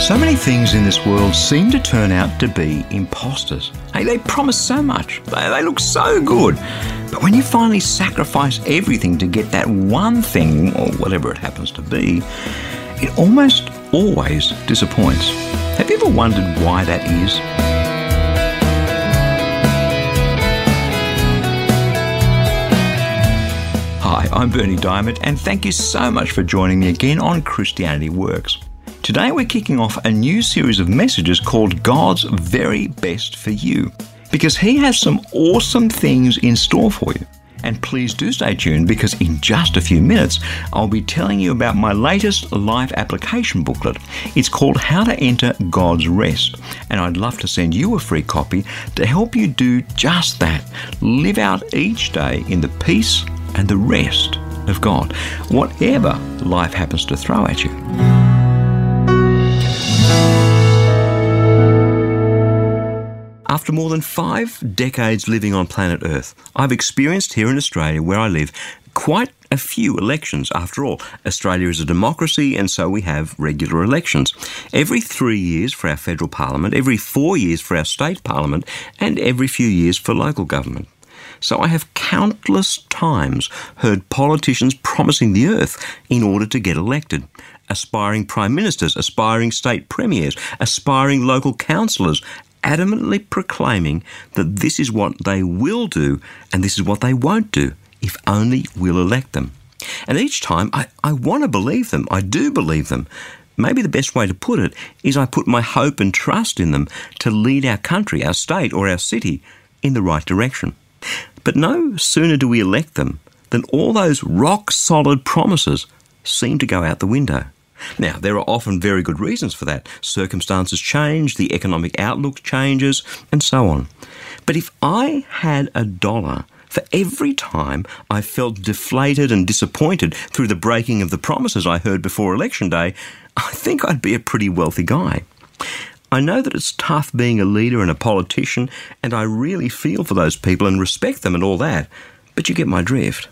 So many things in this world seem to turn out to be imposters. Hey, they promise so much. They look so good. But when you finally sacrifice everything to get that one thing, or whatever it happens to be, it almost always disappoints. Have you ever wondered why that is? Hi, I'm Bernie Diamond, and thank you so much for joining me again on Christianity Works. Today we're kicking off a new series of messages called God's Very Best for You, because He has some awesome things in store for you. And please do stay tuned, because in just a few minutes I'll be telling you about my latest life application booklet. It's called How to Enter God's Rest, and I'd love to send you a free copy to help you do just that. Live out each day in the peace and the rest of God, whatever life happens to throw at you. After more than 5 decades living on planet Earth, I've experienced here in Australia, where I live, quite a few elections. After all, Australia is a democracy, and so we have regular elections. Every 3 years for our federal parliament, every 4 years for our state parliament, and every few years for local government. So I have countless times heard politicians promising the earth in order to get elected. Aspiring prime ministers, aspiring state premiers, aspiring local councillors, adamantly proclaiming that this is what they will do and this is what they won't do, if only we'll elect them. And each time I want to believe them. I do believe them. Maybe the best way to put it is I put my hope and trust in them to lead our country, our state or our city in the right direction. But no sooner do we elect them than all those rock-solid promises seem to go out the window. Now, there are often very good reasons for that. Circumstances change, the economic outlook changes, and so on. But if I had $1 for every time I felt deflated and disappointed through the breaking of the promises I heard before Election Day, I think I'd be a pretty wealthy guy. I know that it's tough being a leader and a politician, and I really feel for those people and respect them and all that, but you get my drift.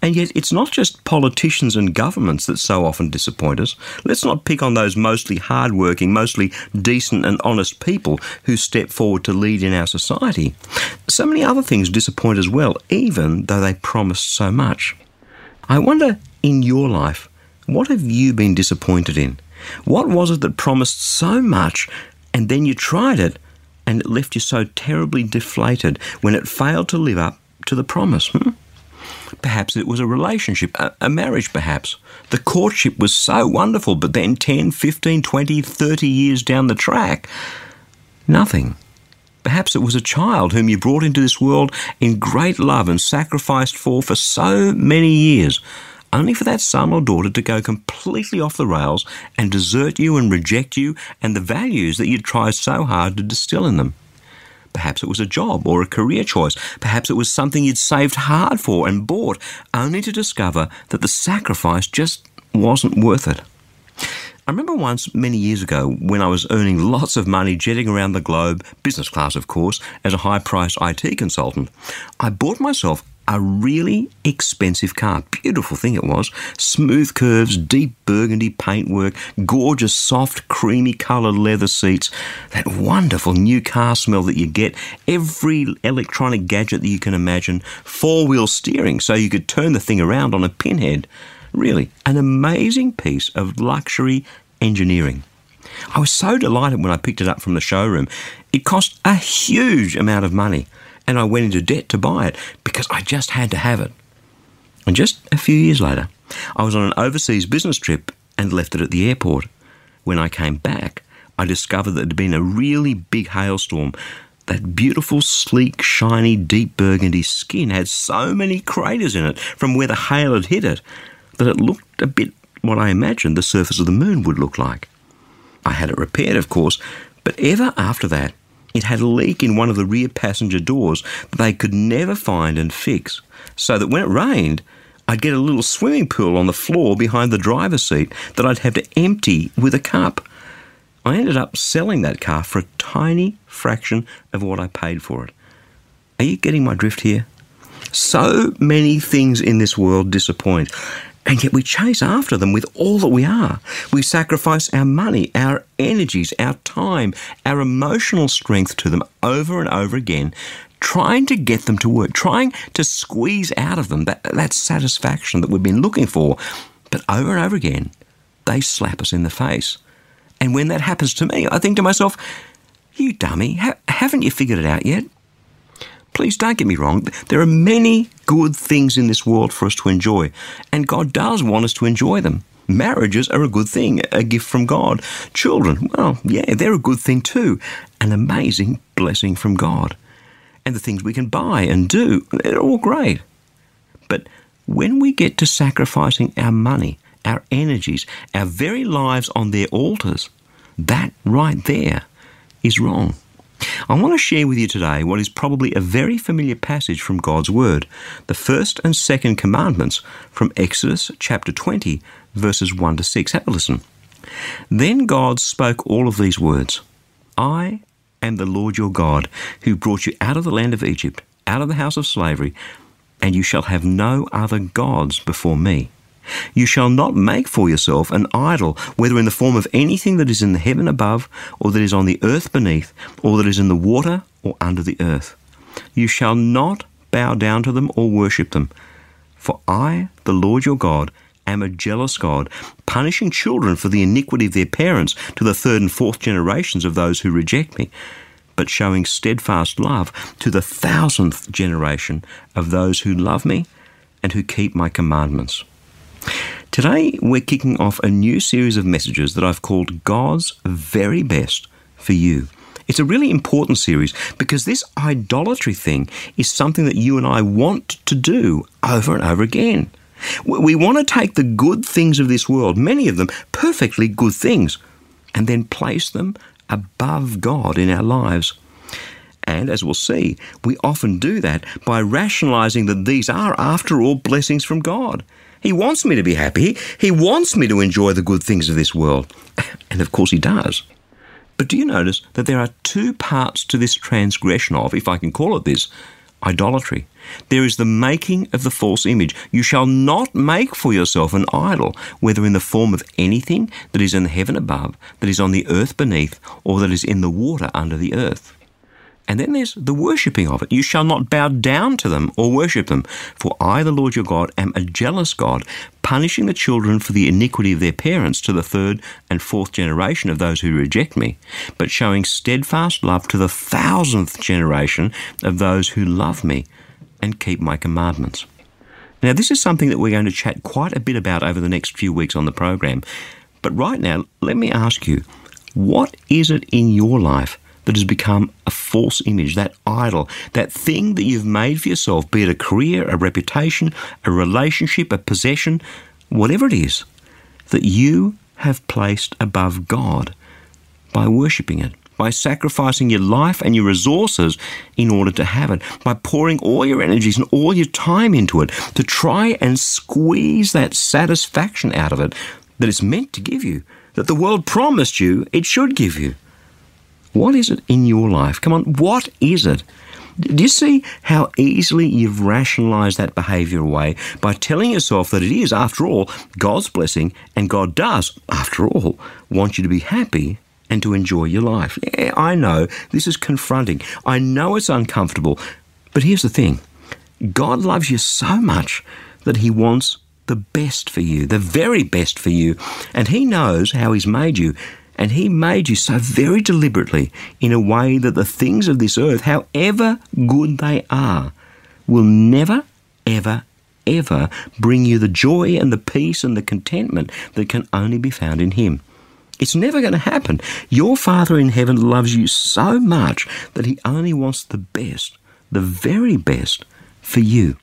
And yet it's not just politicians and governments that so often disappoint us. Let's not pick on those mostly hardworking, mostly decent and honest people who step forward to lead in our society. So many other things disappoint as well, even though they promised so much. I wonder, in your life, what have you been disappointed in? What was it that promised so much, and then you tried it and it left you so terribly deflated when it failed to live up to the promise? Perhaps it was a relationship, a marriage perhaps. The courtship was so wonderful, but then 10, 15, 20, 30 years down the track, nothing. Perhaps it was a child whom you brought into this world in great love and sacrificed for so many years, only for that son or daughter to go completely off the rails and desert you and reject you and the values that you try so hard to distill in them. Perhaps it was a job or a career choice. Perhaps it was something you'd saved hard for and bought, only to discover that the sacrifice just wasn't worth it. I remember once, many years ago, when I was earning lots of money jetting around the globe, business class of course, as a high-priced IT consultant, I bought myself a really expensive car. Beautiful thing it was. Smooth curves, deep burgundy paintwork, gorgeous soft creamy coloured leather seats, that wonderful new car smell that you get, every electronic gadget that you can imagine, 4-wheel steering so you could turn the thing around on a pinhead. Really, an amazing piece of luxury engineering. I was so delighted when I picked it up from the showroom. It cost a huge amount of money, and I went into debt to buy it because I just had to have it. And just a few years later, I was on an overseas business trip and left it at the airport. When I came back, I discovered that it had been a really big hailstorm. That beautiful, sleek, shiny, deep burgundy skin had so many craters in it from where the hail had hit it that it looked a bit what I imagined the surface of the moon would look like. I had it repaired, of course, but ever after that, it had a leak in one of the rear passenger doors that they could never find and fix, so that when it rained, I'd get a little swimming pool on the floor behind the driver's seat that I'd have to empty with a cup. I ended up selling that car for a tiny fraction of what I paid for it. Are you getting my drift here? So many things in this world disappoint, and yet we chase after them with all that we are. We sacrifice our money, our energies, our time, our emotional strength to them over and over again, trying to get them to work, trying to squeeze out of them that satisfaction that we've been looking for. But over and over again, they slap us in the face. And when that happens to me, I think to myself, you dummy, haven't you figured it out yet? Please don't get me wrong. There are many good things in this world for us to enjoy, and God does want us to enjoy them. Marriages are a good thing, a gift from God. Children, well, yeah, they're a good thing too, an amazing blessing from God. And the things we can buy and do, they're all great. But when we get to sacrificing our money, our energies, our very lives on their altars, that right there is wrong. I want to share with you today what is probably a very familiar passage from God's Word, the first and second commandments from Exodus chapter 20, verses 1 to 6. Have a listen. Then God spoke all of these words, I am the Lord your God, who brought you out of the land of Egypt, out of the house of slavery, and you shall have no other gods before me. You shall not make for yourself an idol, whether in the form of anything that is in the heaven above, or that is on the earth beneath, or that is in the water or under the earth. You shall not bow down to them or worship them. For I, the Lord your God, am a jealous God, punishing children for the iniquity of their parents to the third and fourth generations of those who reject me, but showing steadfast love to the 1,000th generation of those who love me and who keep my commandments. Today, we're kicking off a new series of messages that I've called God's Very Best for You. It's a really important series because this idolatry thing is something that you and I want to do over and over again. We want to take the good things of this world, many of them perfectly good things, and then place them above God in our lives. And as we'll see, we often do that by rationalizing that these are, after all, blessings from God. He wants me to be happy. He wants me to enjoy the good things of this world. And of course he does. But do you notice that there are two parts to this transgression of, if I can call it this, idolatry? There is the making of the false image. You shall not make for yourself an idol, whether in the form of anything that is in the heaven above, that is on the earth beneath, or that is in the water under the earth. And then there's the worshipping of it. You shall not bow down to them or worship them. For I, the Lord your God, am a jealous God, punishing the children for the iniquity of their parents to the third and fourth generation of those who reject me, but showing steadfast love to the 1,000th generation of those who love me and keep my commandments. Now, this is something that we're going to chat quite a bit about over the next few weeks on the program. But right now, let me ask you, what is it in your life that has become a false image, that idol, that thing that you've made for yourself, be it a career, a reputation, a relationship, a possession, whatever it is, that you have placed above God by worshipping it, by sacrificing your life and your resources in order to have it, by pouring all your energies and all your time into it to try and squeeze that satisfaction out of it that it's meant to give you, that the world promised you it should give you. What is it in your life? Come on, what is it? Do you see how easily you've rationalized that behavior away by telling yourself that it is, after all, God's blessing, and God does, after all, want you to be happy and to enjoy your life? Yeah, I know, this is confronting. I know it's uncomfortable. But here's the thing. God loves you so much that he wants the best for you, the very best for you, and he knows how he's made you. And he made you so very deliberately in a way that the things of this earth, however good they are, will never, ever, ever bring you the joy and the peace and the contentment that can only be found in him. It's never going to happen. Your Father in heaven loves you so much that he only wants the best, the very best for you.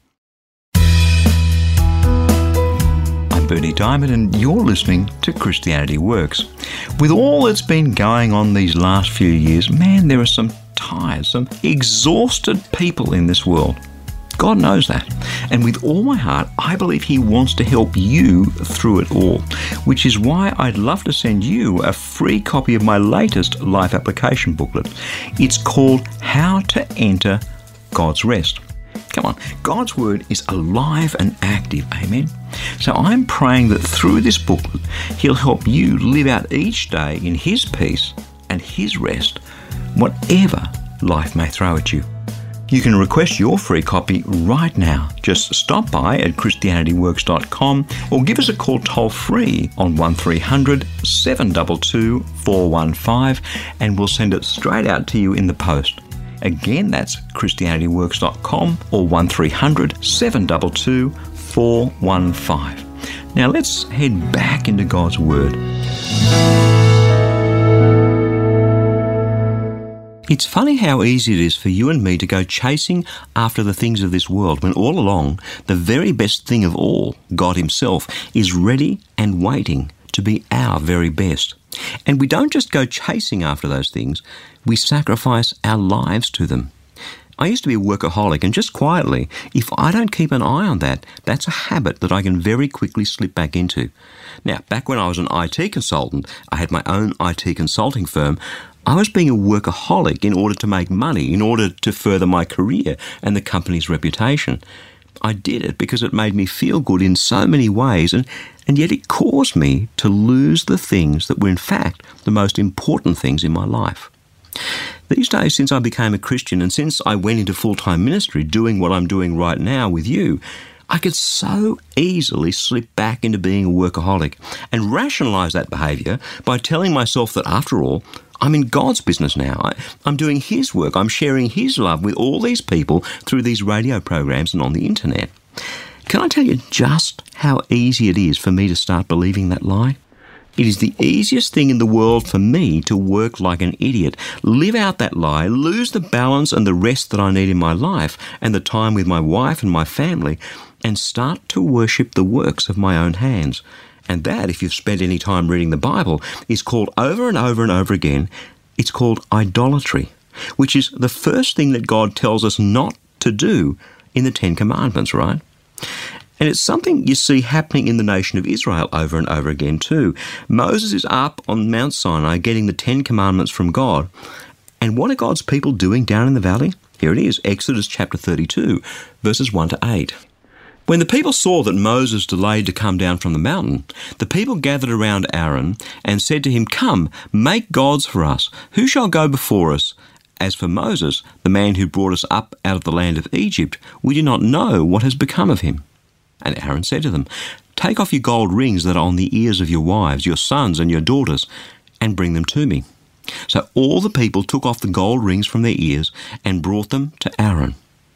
I'm Bernie Diamond, and you're listening to Christianity Works. With all that's been going on these last few years, man, there are some tired, some exhausted people in this world. God knows that. And with all my heart, I believe He wants to help you through it all, which is why I'd love to send you a free copy of my latest life application booklet. It's called How to Enter God's Rest. Come on, God's Word is alive and active, amen? So I'm praying that through this booklet, He'll help you live out each day in His peace and His rest, whatever life may throw at you. You can request your free copy right now. Just stop by at christianityworks.com or give us a call toll free on 1300 722 415 and we'll send it straight out to you in the post. Again, that's christianityworks.com or 1300 722 415. Now let's head back into God's Word. It's funny how easy it is for you and me to go chasing after the things of this world when all along the very best thing of all, God Himself, is ready and waiting to be our very best. And we don't just go chasing after those things, we sacrifice our lives to them. I used to be a workaholic, and just quietly, if I don't keep an eye on that, that's a habit that I can very quickly slip back into. Now, back when I was an IT consultant, I had my own IT consulting firm. I was being a workaholic in order to make money, in order to further my career and the company's reputation. I did it because it made me feel good in so many ways, and yet it caused me to lose the things that were in fact the most important things in my life. These days, since I became a Christian and since I went into full-time ministry doing what I'm doing right now with you, I could so easily slip back into being a workaholic and rationalise that behaviour by telling myself that, after all, I'm in God's business now. I'm doing His work. I'm sharing His love with all these people through these radio programs and on the internet. Can I tell you just how easy it is for me to start believing that lie? It is the easiest thing in the world for me to work like an idiot, live out that lie, lose the balance and the rest that I need in my life and the time with my wife and my family, and start to worship the works of my own hands. And that, if you've spent any time reading the Bible, is called over and over and over again, it's called idolatry, which is the first thing that God tells us not to do in the Ten Commandments, right? And it's something you see happening in the nation of Israel over and over again too. Moses is up on Mount Sinai getting the Ten Commandments from God. And what are God's people doing down in the valley? Here it is, Exodus chapter 32, verses 1 to 8. When the people saw that Moses delayed to come down from the mountain, the people gathered around Aaron and said to him, "Come, make gods for us. Who shall go before us? As for Moses, the man who brought us up out of the land of Egypt, we do not know what has become of him." And Aaron said to them, "Take off your gold rings that are on the ears of your wives, your sons and your daughters, and bring them to me." So all the people took off the gold rings from their ears and brought them to Aaron.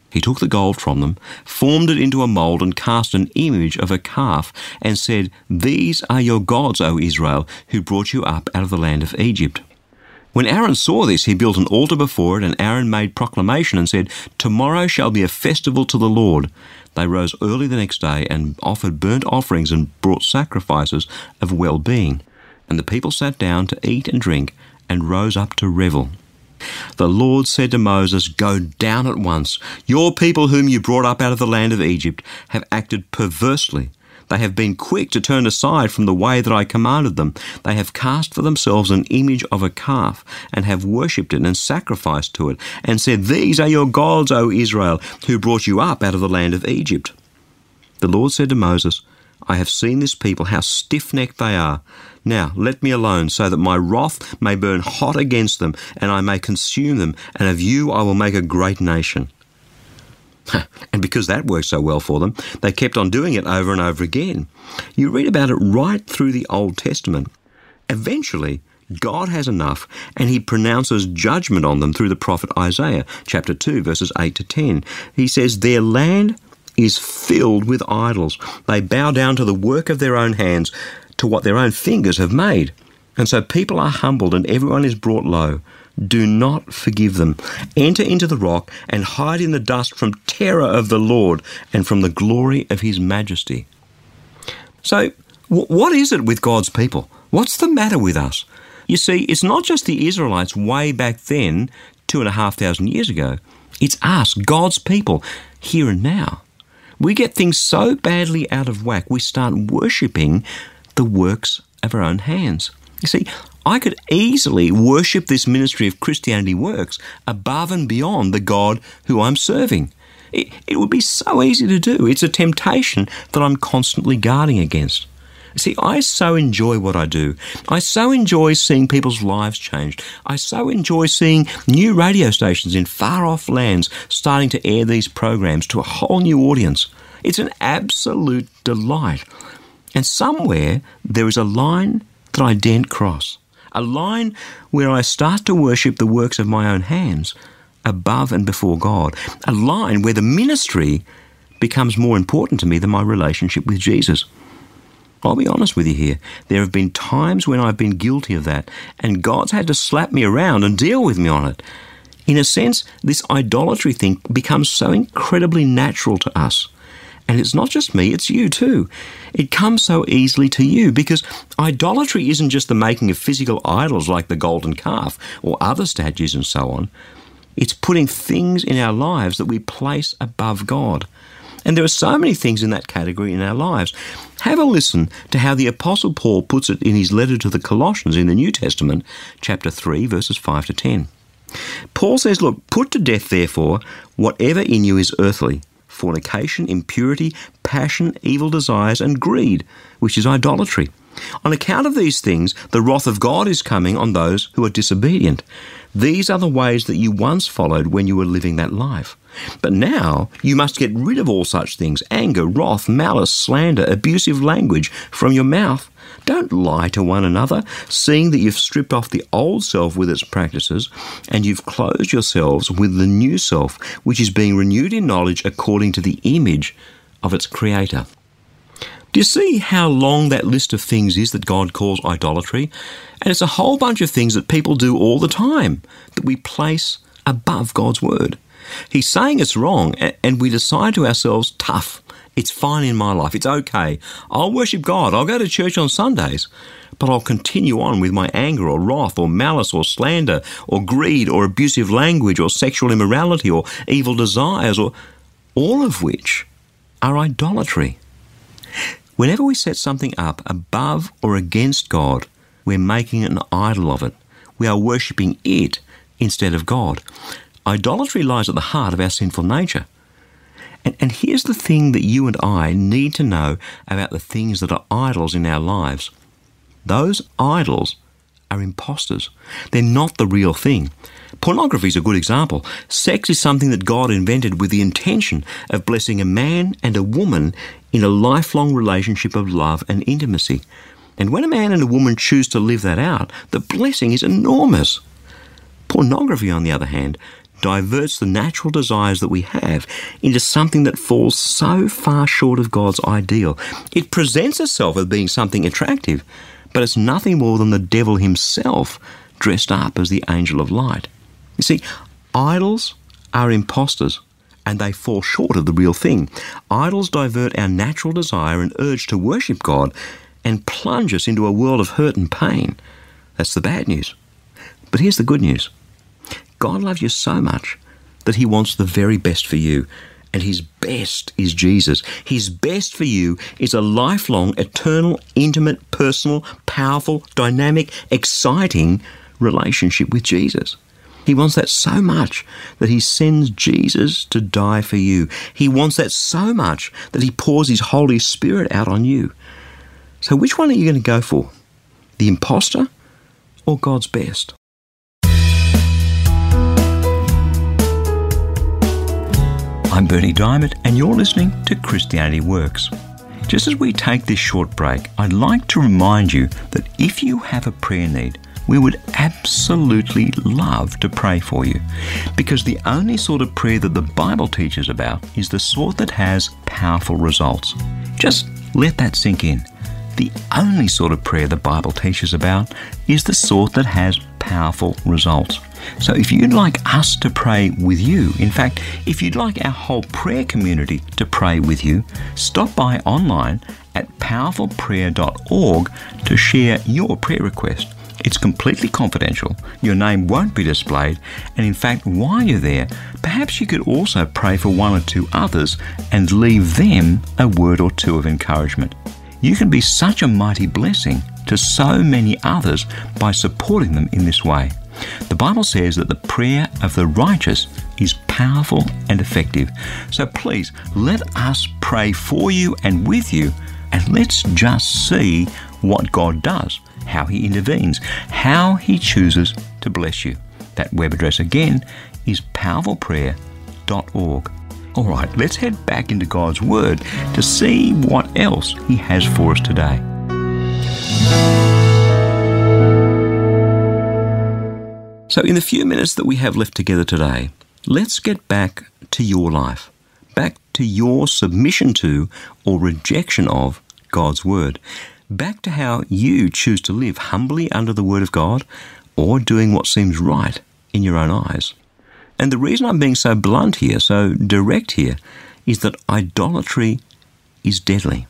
He took the gold from them, formed it into a mould and cast an image of a calf and said, "These are your gods, O Israel, who brought you up out of the land of Egypt." When Aaron saw this, he built an altar before it, and Aaron made proclamation and said, "Tomorrow shall be a festival to the Lord." They rose early the next day and offered burnt offerings and brought sacrifices of well-being. And the people sat down to eat and drink and rose up to revel. The Lord said to Moses, "Go down at once. Your people whom you brought up out of the land of Egypt have acted perversely. They have been quick to turn aside from the way that I commanded them. They have cast for themselves an image of a calf and have worshipped it and sacrificed to it and said, 'These are your gods, O Israel, who brought you up out of the land of Egypt.'" The Lord said to Moses, "I have seen this people, how stiff-necked they are. Now let me alone, so that my wrath may burn hot against them, and I may consume them, and of you I will make a great nation." And because that worked so well for them, they kept on doing it over and over again. You read about it right through the Old Testament. Eventually, God has enough, and He pronounces judgment on them through the prophet Isaiah, chapter 2, verses 8 to 10. He says, "Their land is filled with idols. They bow down to the work of their own hands, to what their own fingers have made. And so people are humbled and everyone is brought low. Do not forgive them. Enter into the rock and hide in the dust from terror of the Lord and from the glory of His majesty." So what is it with God's people? What's the matter with us? You see, it's not just the Israelites way back then, 2,500 years ago. It's us, God's people, here and now. We get things so badly out of whack, we start worshipping the works of our own hands. You see, I could easily worship this ministry of Christianity Works above and beyond the God who I'm serving. It would be so easy to do. It's a temptation that I'm constantly guarding against. See, I so enjoy what I do. I so enjoy seeing people's lives changed. I so enjoy seeing new radio stations in far-off lands starting to air these programs to a whole new audience. It's an absolute delight. And somewhere there is a line that I daren't cross, a line where I start to worship the works of my own hands above and before God, a line where the ministry becomes more important to me than my relationship with Jesus. I'll be honest with you here. There have been times when I've been guilty of that, and God's had to slap me around and deal with me on it. In a sense, this idolatry thing becomes so incredibly natural to us. And it's not just me, it's you too. It comes so easily to you because idolatry isn't just the making of physical idols like the golden calf or other statues and so on. It's putting things in our lives that we place above God. And there are so many things in that category in our lives. Have a listen to how the Apostle Paul puts it in his letter to the Colossians in the New Testament, chapter 3, verses 5 to 10. Paul says, look, put to death, therefore, whatever in you is earthly, fornication, impurity, passion, evil desires, and greed, which is idolatry. On account of these things, the wrath of God is coming on those who are disobedient. These are the ways that you once followed when you were living that life. But now you must get rid of all such things, anger, wrath, malice, slander, abusive language from your mouth. Don't lie to one another, seeing that you've stripped off the old self with its practices, and you've clothed yourselves with the new self, which is being renewed in knowledge according to the image of its creator. Do you see how long that list of things is that God calls idolatry? And it's a whole bunch of things that people do all the time that we place above God's word. He's saying it's wrong, and we decide to ourselves, tough, it's fine in my life, it's okay. I'll worship God, I'll go to church on Sundays, but I'll continue on with my anger or wrath or malice or slander or greed or abusive language or sexual immorality or evil desires, or all of which are idolatry. Whenever we set something up above or against God, we're making an idol of it. We are worshipping it instead of God. Idolatry lies at the heart of our sinful nature. And here's the thing that you and I need to know about the things that are idols in our lives. Those idols are imposters. They're not the real thing. Pornography is a good example. Sex is something that God invented with the intention of blessing a man and a woman in a lifelong relationship of love and intimacy. And when a man and a woman choose to live that out, the blessing is enormous. Pornography, on the other hand, diverts the natural desires that we have into something that falls so far short of God's ideal. It presents itself as being something attractive, but it's nothing more than the devil himself dressed up as the angel of light. You see, idols are imposters, and they fall short of the real thing. Idols divert our natural desire and urge to worship God and plunge us into a world of hurt and pain. That's the bad news. But here's the good news. God loves you so much that he wants the very best for you, and his best is Jesus. His best for you is a lifelong, eternal, intimate, personal, powerful, dynamic, exciting relationship with Jesus. He wants that so much that he sends Jesus to die for you. He wants that so much that he pours his Holy Spirit out on you. So which one are you going to go for? The imposter or God's best? I'm Bernie Diamond, and you're listening to Christianity Works. Just as we take this short break, I'd like to remind you that if you have a prayer need, we would absolutely love to pray for you, because the only sort of prayer that the Bible teaches about is the sort that has powerful results. Just let that sink in. The only sort of prayer the Bible teaches about is the sort that has powerful results. So if you'd like us to pray with you, in fact, if you'd like our whole prayer community to pray with you, stop by online at powerfulprayer.org to share your prayer request. It's completely confidential, your name won't be displayed, and in fact, while you're there, perhaps you could also pray for one or two others and leave them a word or two of encouragement. You can be such a mighty blessing to so many others by supporting them in this way. The Bible says that the prayer of the righteous is powerful and effective. So please, let us pray for you and with you, and let's just see what God does, how He intervenes, how He chooses to bless you. That web address again is powerfulprayer.org. All right, let's head back into God's Word to see what else He has for us today. So in the few minutes that we have left together today, let's get back to your life, back to your submission to or rejection of God's Word, back to how you choose to live humbly under the Word of God or doing what seems right in your own eyes. And the reason I'm being so blunt here, so direct here, is that idolatry is deadly.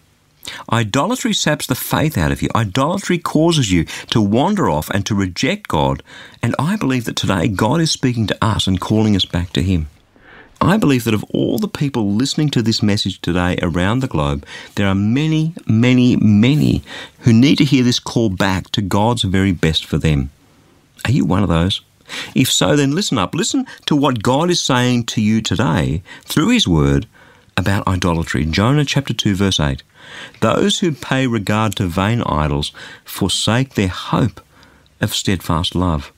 Idolatry saps the faith out of you. Idolatry causes you to wander off and to reject God. And I believe that today God is speaking to us and calling us back to Him. I believe that of all the people listening to this message today around the globe, there are many, many, many who need to hear this call back to God's very best for them. Are you one of those? If so, then listen up. Listen to what God is saying to you today through His Word about idolatry. Jonah chapter 2, verse 8. Those who pay regard to vain idols forsake their hope of steadfast love.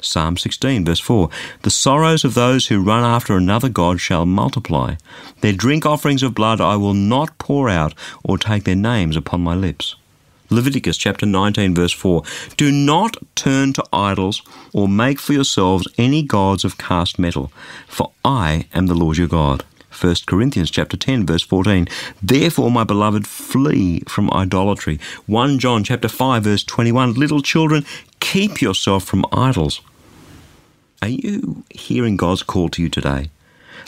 Psalm 16, verse 4. The sorrows of those who run after another god shall multiply. Their drink offerings of blood I will not pour out or take their names upon my lips. Leviticus chapter 19, verse 4. Do not turn to idols or make for yourselves any gods of cast metal, for I am the Lord your God. 1 Corinthians chapter 10, verse 14. Therefore, my beloved, flee from idolatry. 1 John chapter 5, verse 21. Little children, keep yourself from idols. Are you hearing God's call to you today?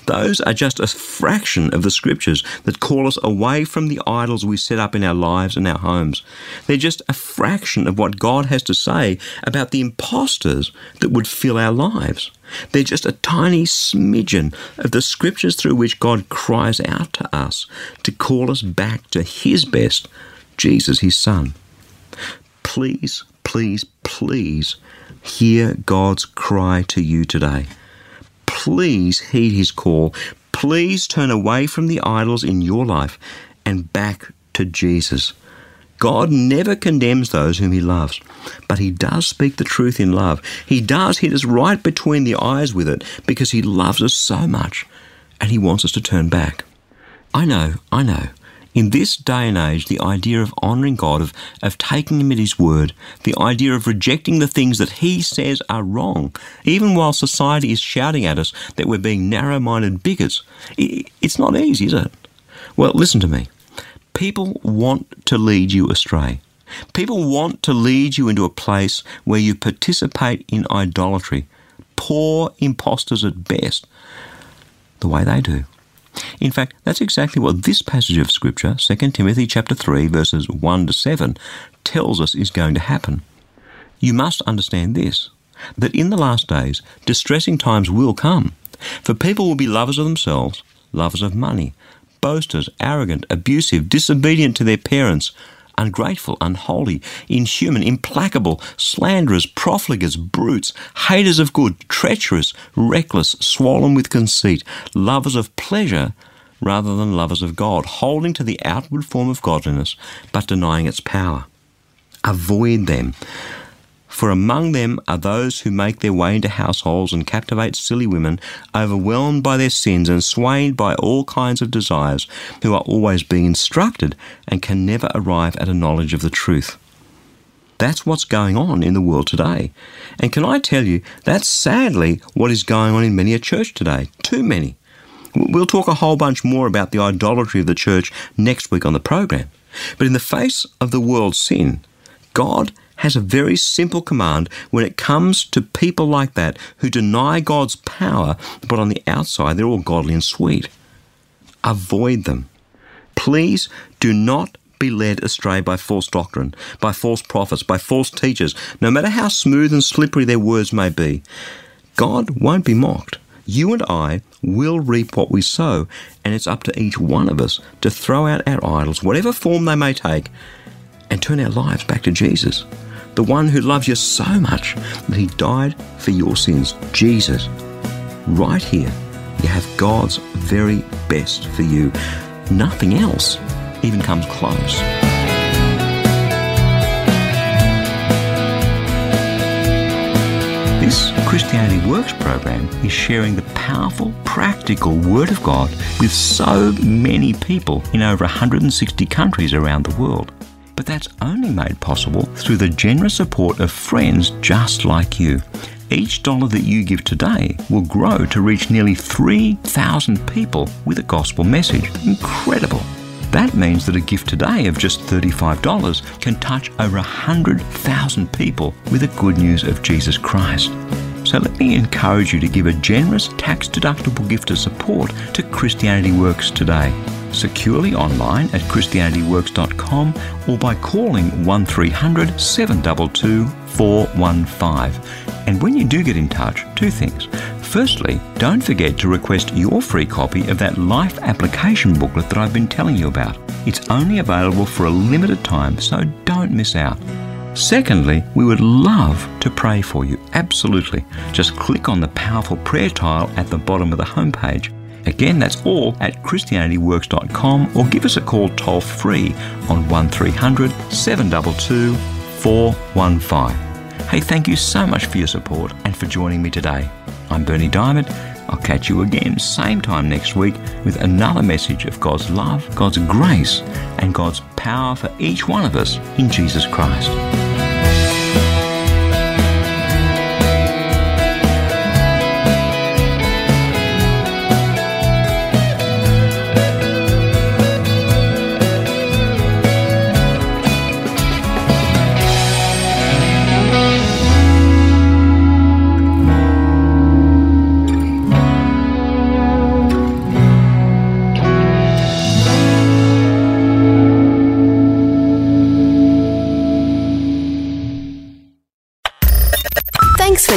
Those are just a fraction of the scriptures that call us away from the idols we set up in our lives and our homes. They're just a fraction of what God has to say about the imposters that would fill our lives. They're just a tiny smidgen of the scriptures through which God cries out to us to call us back to His best, Jesus, His Son. Please, please, please hear God's cry to you today. Please heed His call. Please turn away from the idols in your life and back to Jesus. God never condemns those whom He loves, but He does speak the truth in love. He does hit us right between the eyes with it because He loves us so much and He wants us to turn back. I know. In this day and age, the idea of honouring God, of taking Him at His word, the idea of rejecting the things that He says are wrong, even while society is shouting at us that we're being narrow-minded bigots, it's not easy, is it? Well, listen to me. People want to lead you astray. People want to lead you into a place where you participate in idolatry. Poor imposters at best, the way they do. In fact, that's exactly what this passage of Scripture, 2 Timothy chapter 3, verses 1 to 7, tells us is going to happen. You must understand this, that in the last days, distressing times will come. For people will be lovers of themselves, lovers of money, boasters, arrogant, abusive, disobedient to their parents, ungrateful, unholy, inhuman, implacable, slanderers, profligates, brutes, haters of good, treacherous, reckless, swollen with conceit, lovers of pleasure rather than lovers of God, holding to the outward form of godliness but denying its power. Avoid them. For among them are those who make their way into households and captivate silly women, overwhelmed by their sins and swayed by all kinds of desires, who are always being instructed and can never arrive at a knowledge of the truth. That's what's going on in the world today. And can I tell you, that's sadly what is going on in many a church today. Too many. We'll talk a whole bunch more about the idolatry of the church next week on the program. But in the face of the world's sin, God has a very simple command when it comes to people like that who deny God's power, but on the outside they're all godly and sweet. Avoid them. Please do not be led astray by false doctrine, by false prophets, by false teachers, no matter how smooth and slippery their words may be. God won't be mocked. You and I will reap what we sow, and it's up to each one of us to throw out our idols, whatever form they may take, and turn our lives back to Jesus, the one who loves you so much that he died for your sins. Jesus, right here, you have God's very best for you. Nothing else even comes close. This Christianity Works program is sharing the powerful, practical Word of God with so many people in over 160 countries around the world. But that's only made possible through the generous support of friends just like you. Each dollar that you give today will grow to reach nearly 3,000 people with a gospel message. Incredible! That means that a gift today of just $35 can touch over 100,000 people with the good news of Jesus Christ. So let me encourage you to give a generous tax-deductible gift of support to Christianity Works today, securely online at christianityworks.com or by calling 1300 722 415. And when you do get in touch, two things. Firstly, don't forget to request your free copy of that life application booklet that I've been telling you about. It's only available for a limited time, so don't miss out. Secondly, we would love to pray for you, absolutely. Just click on the powerful prayer tile at the bottom of the homepage. Again, that's all at christianityworks.com or give us a call toll free on 1300 722 415. Hey, thank you so much for your support and for joining me today. I'm Bernie Diamond. I'll catch you again same time next week with another message of God's love, God's grace, and God's power for each one of us in Jesus Christ. For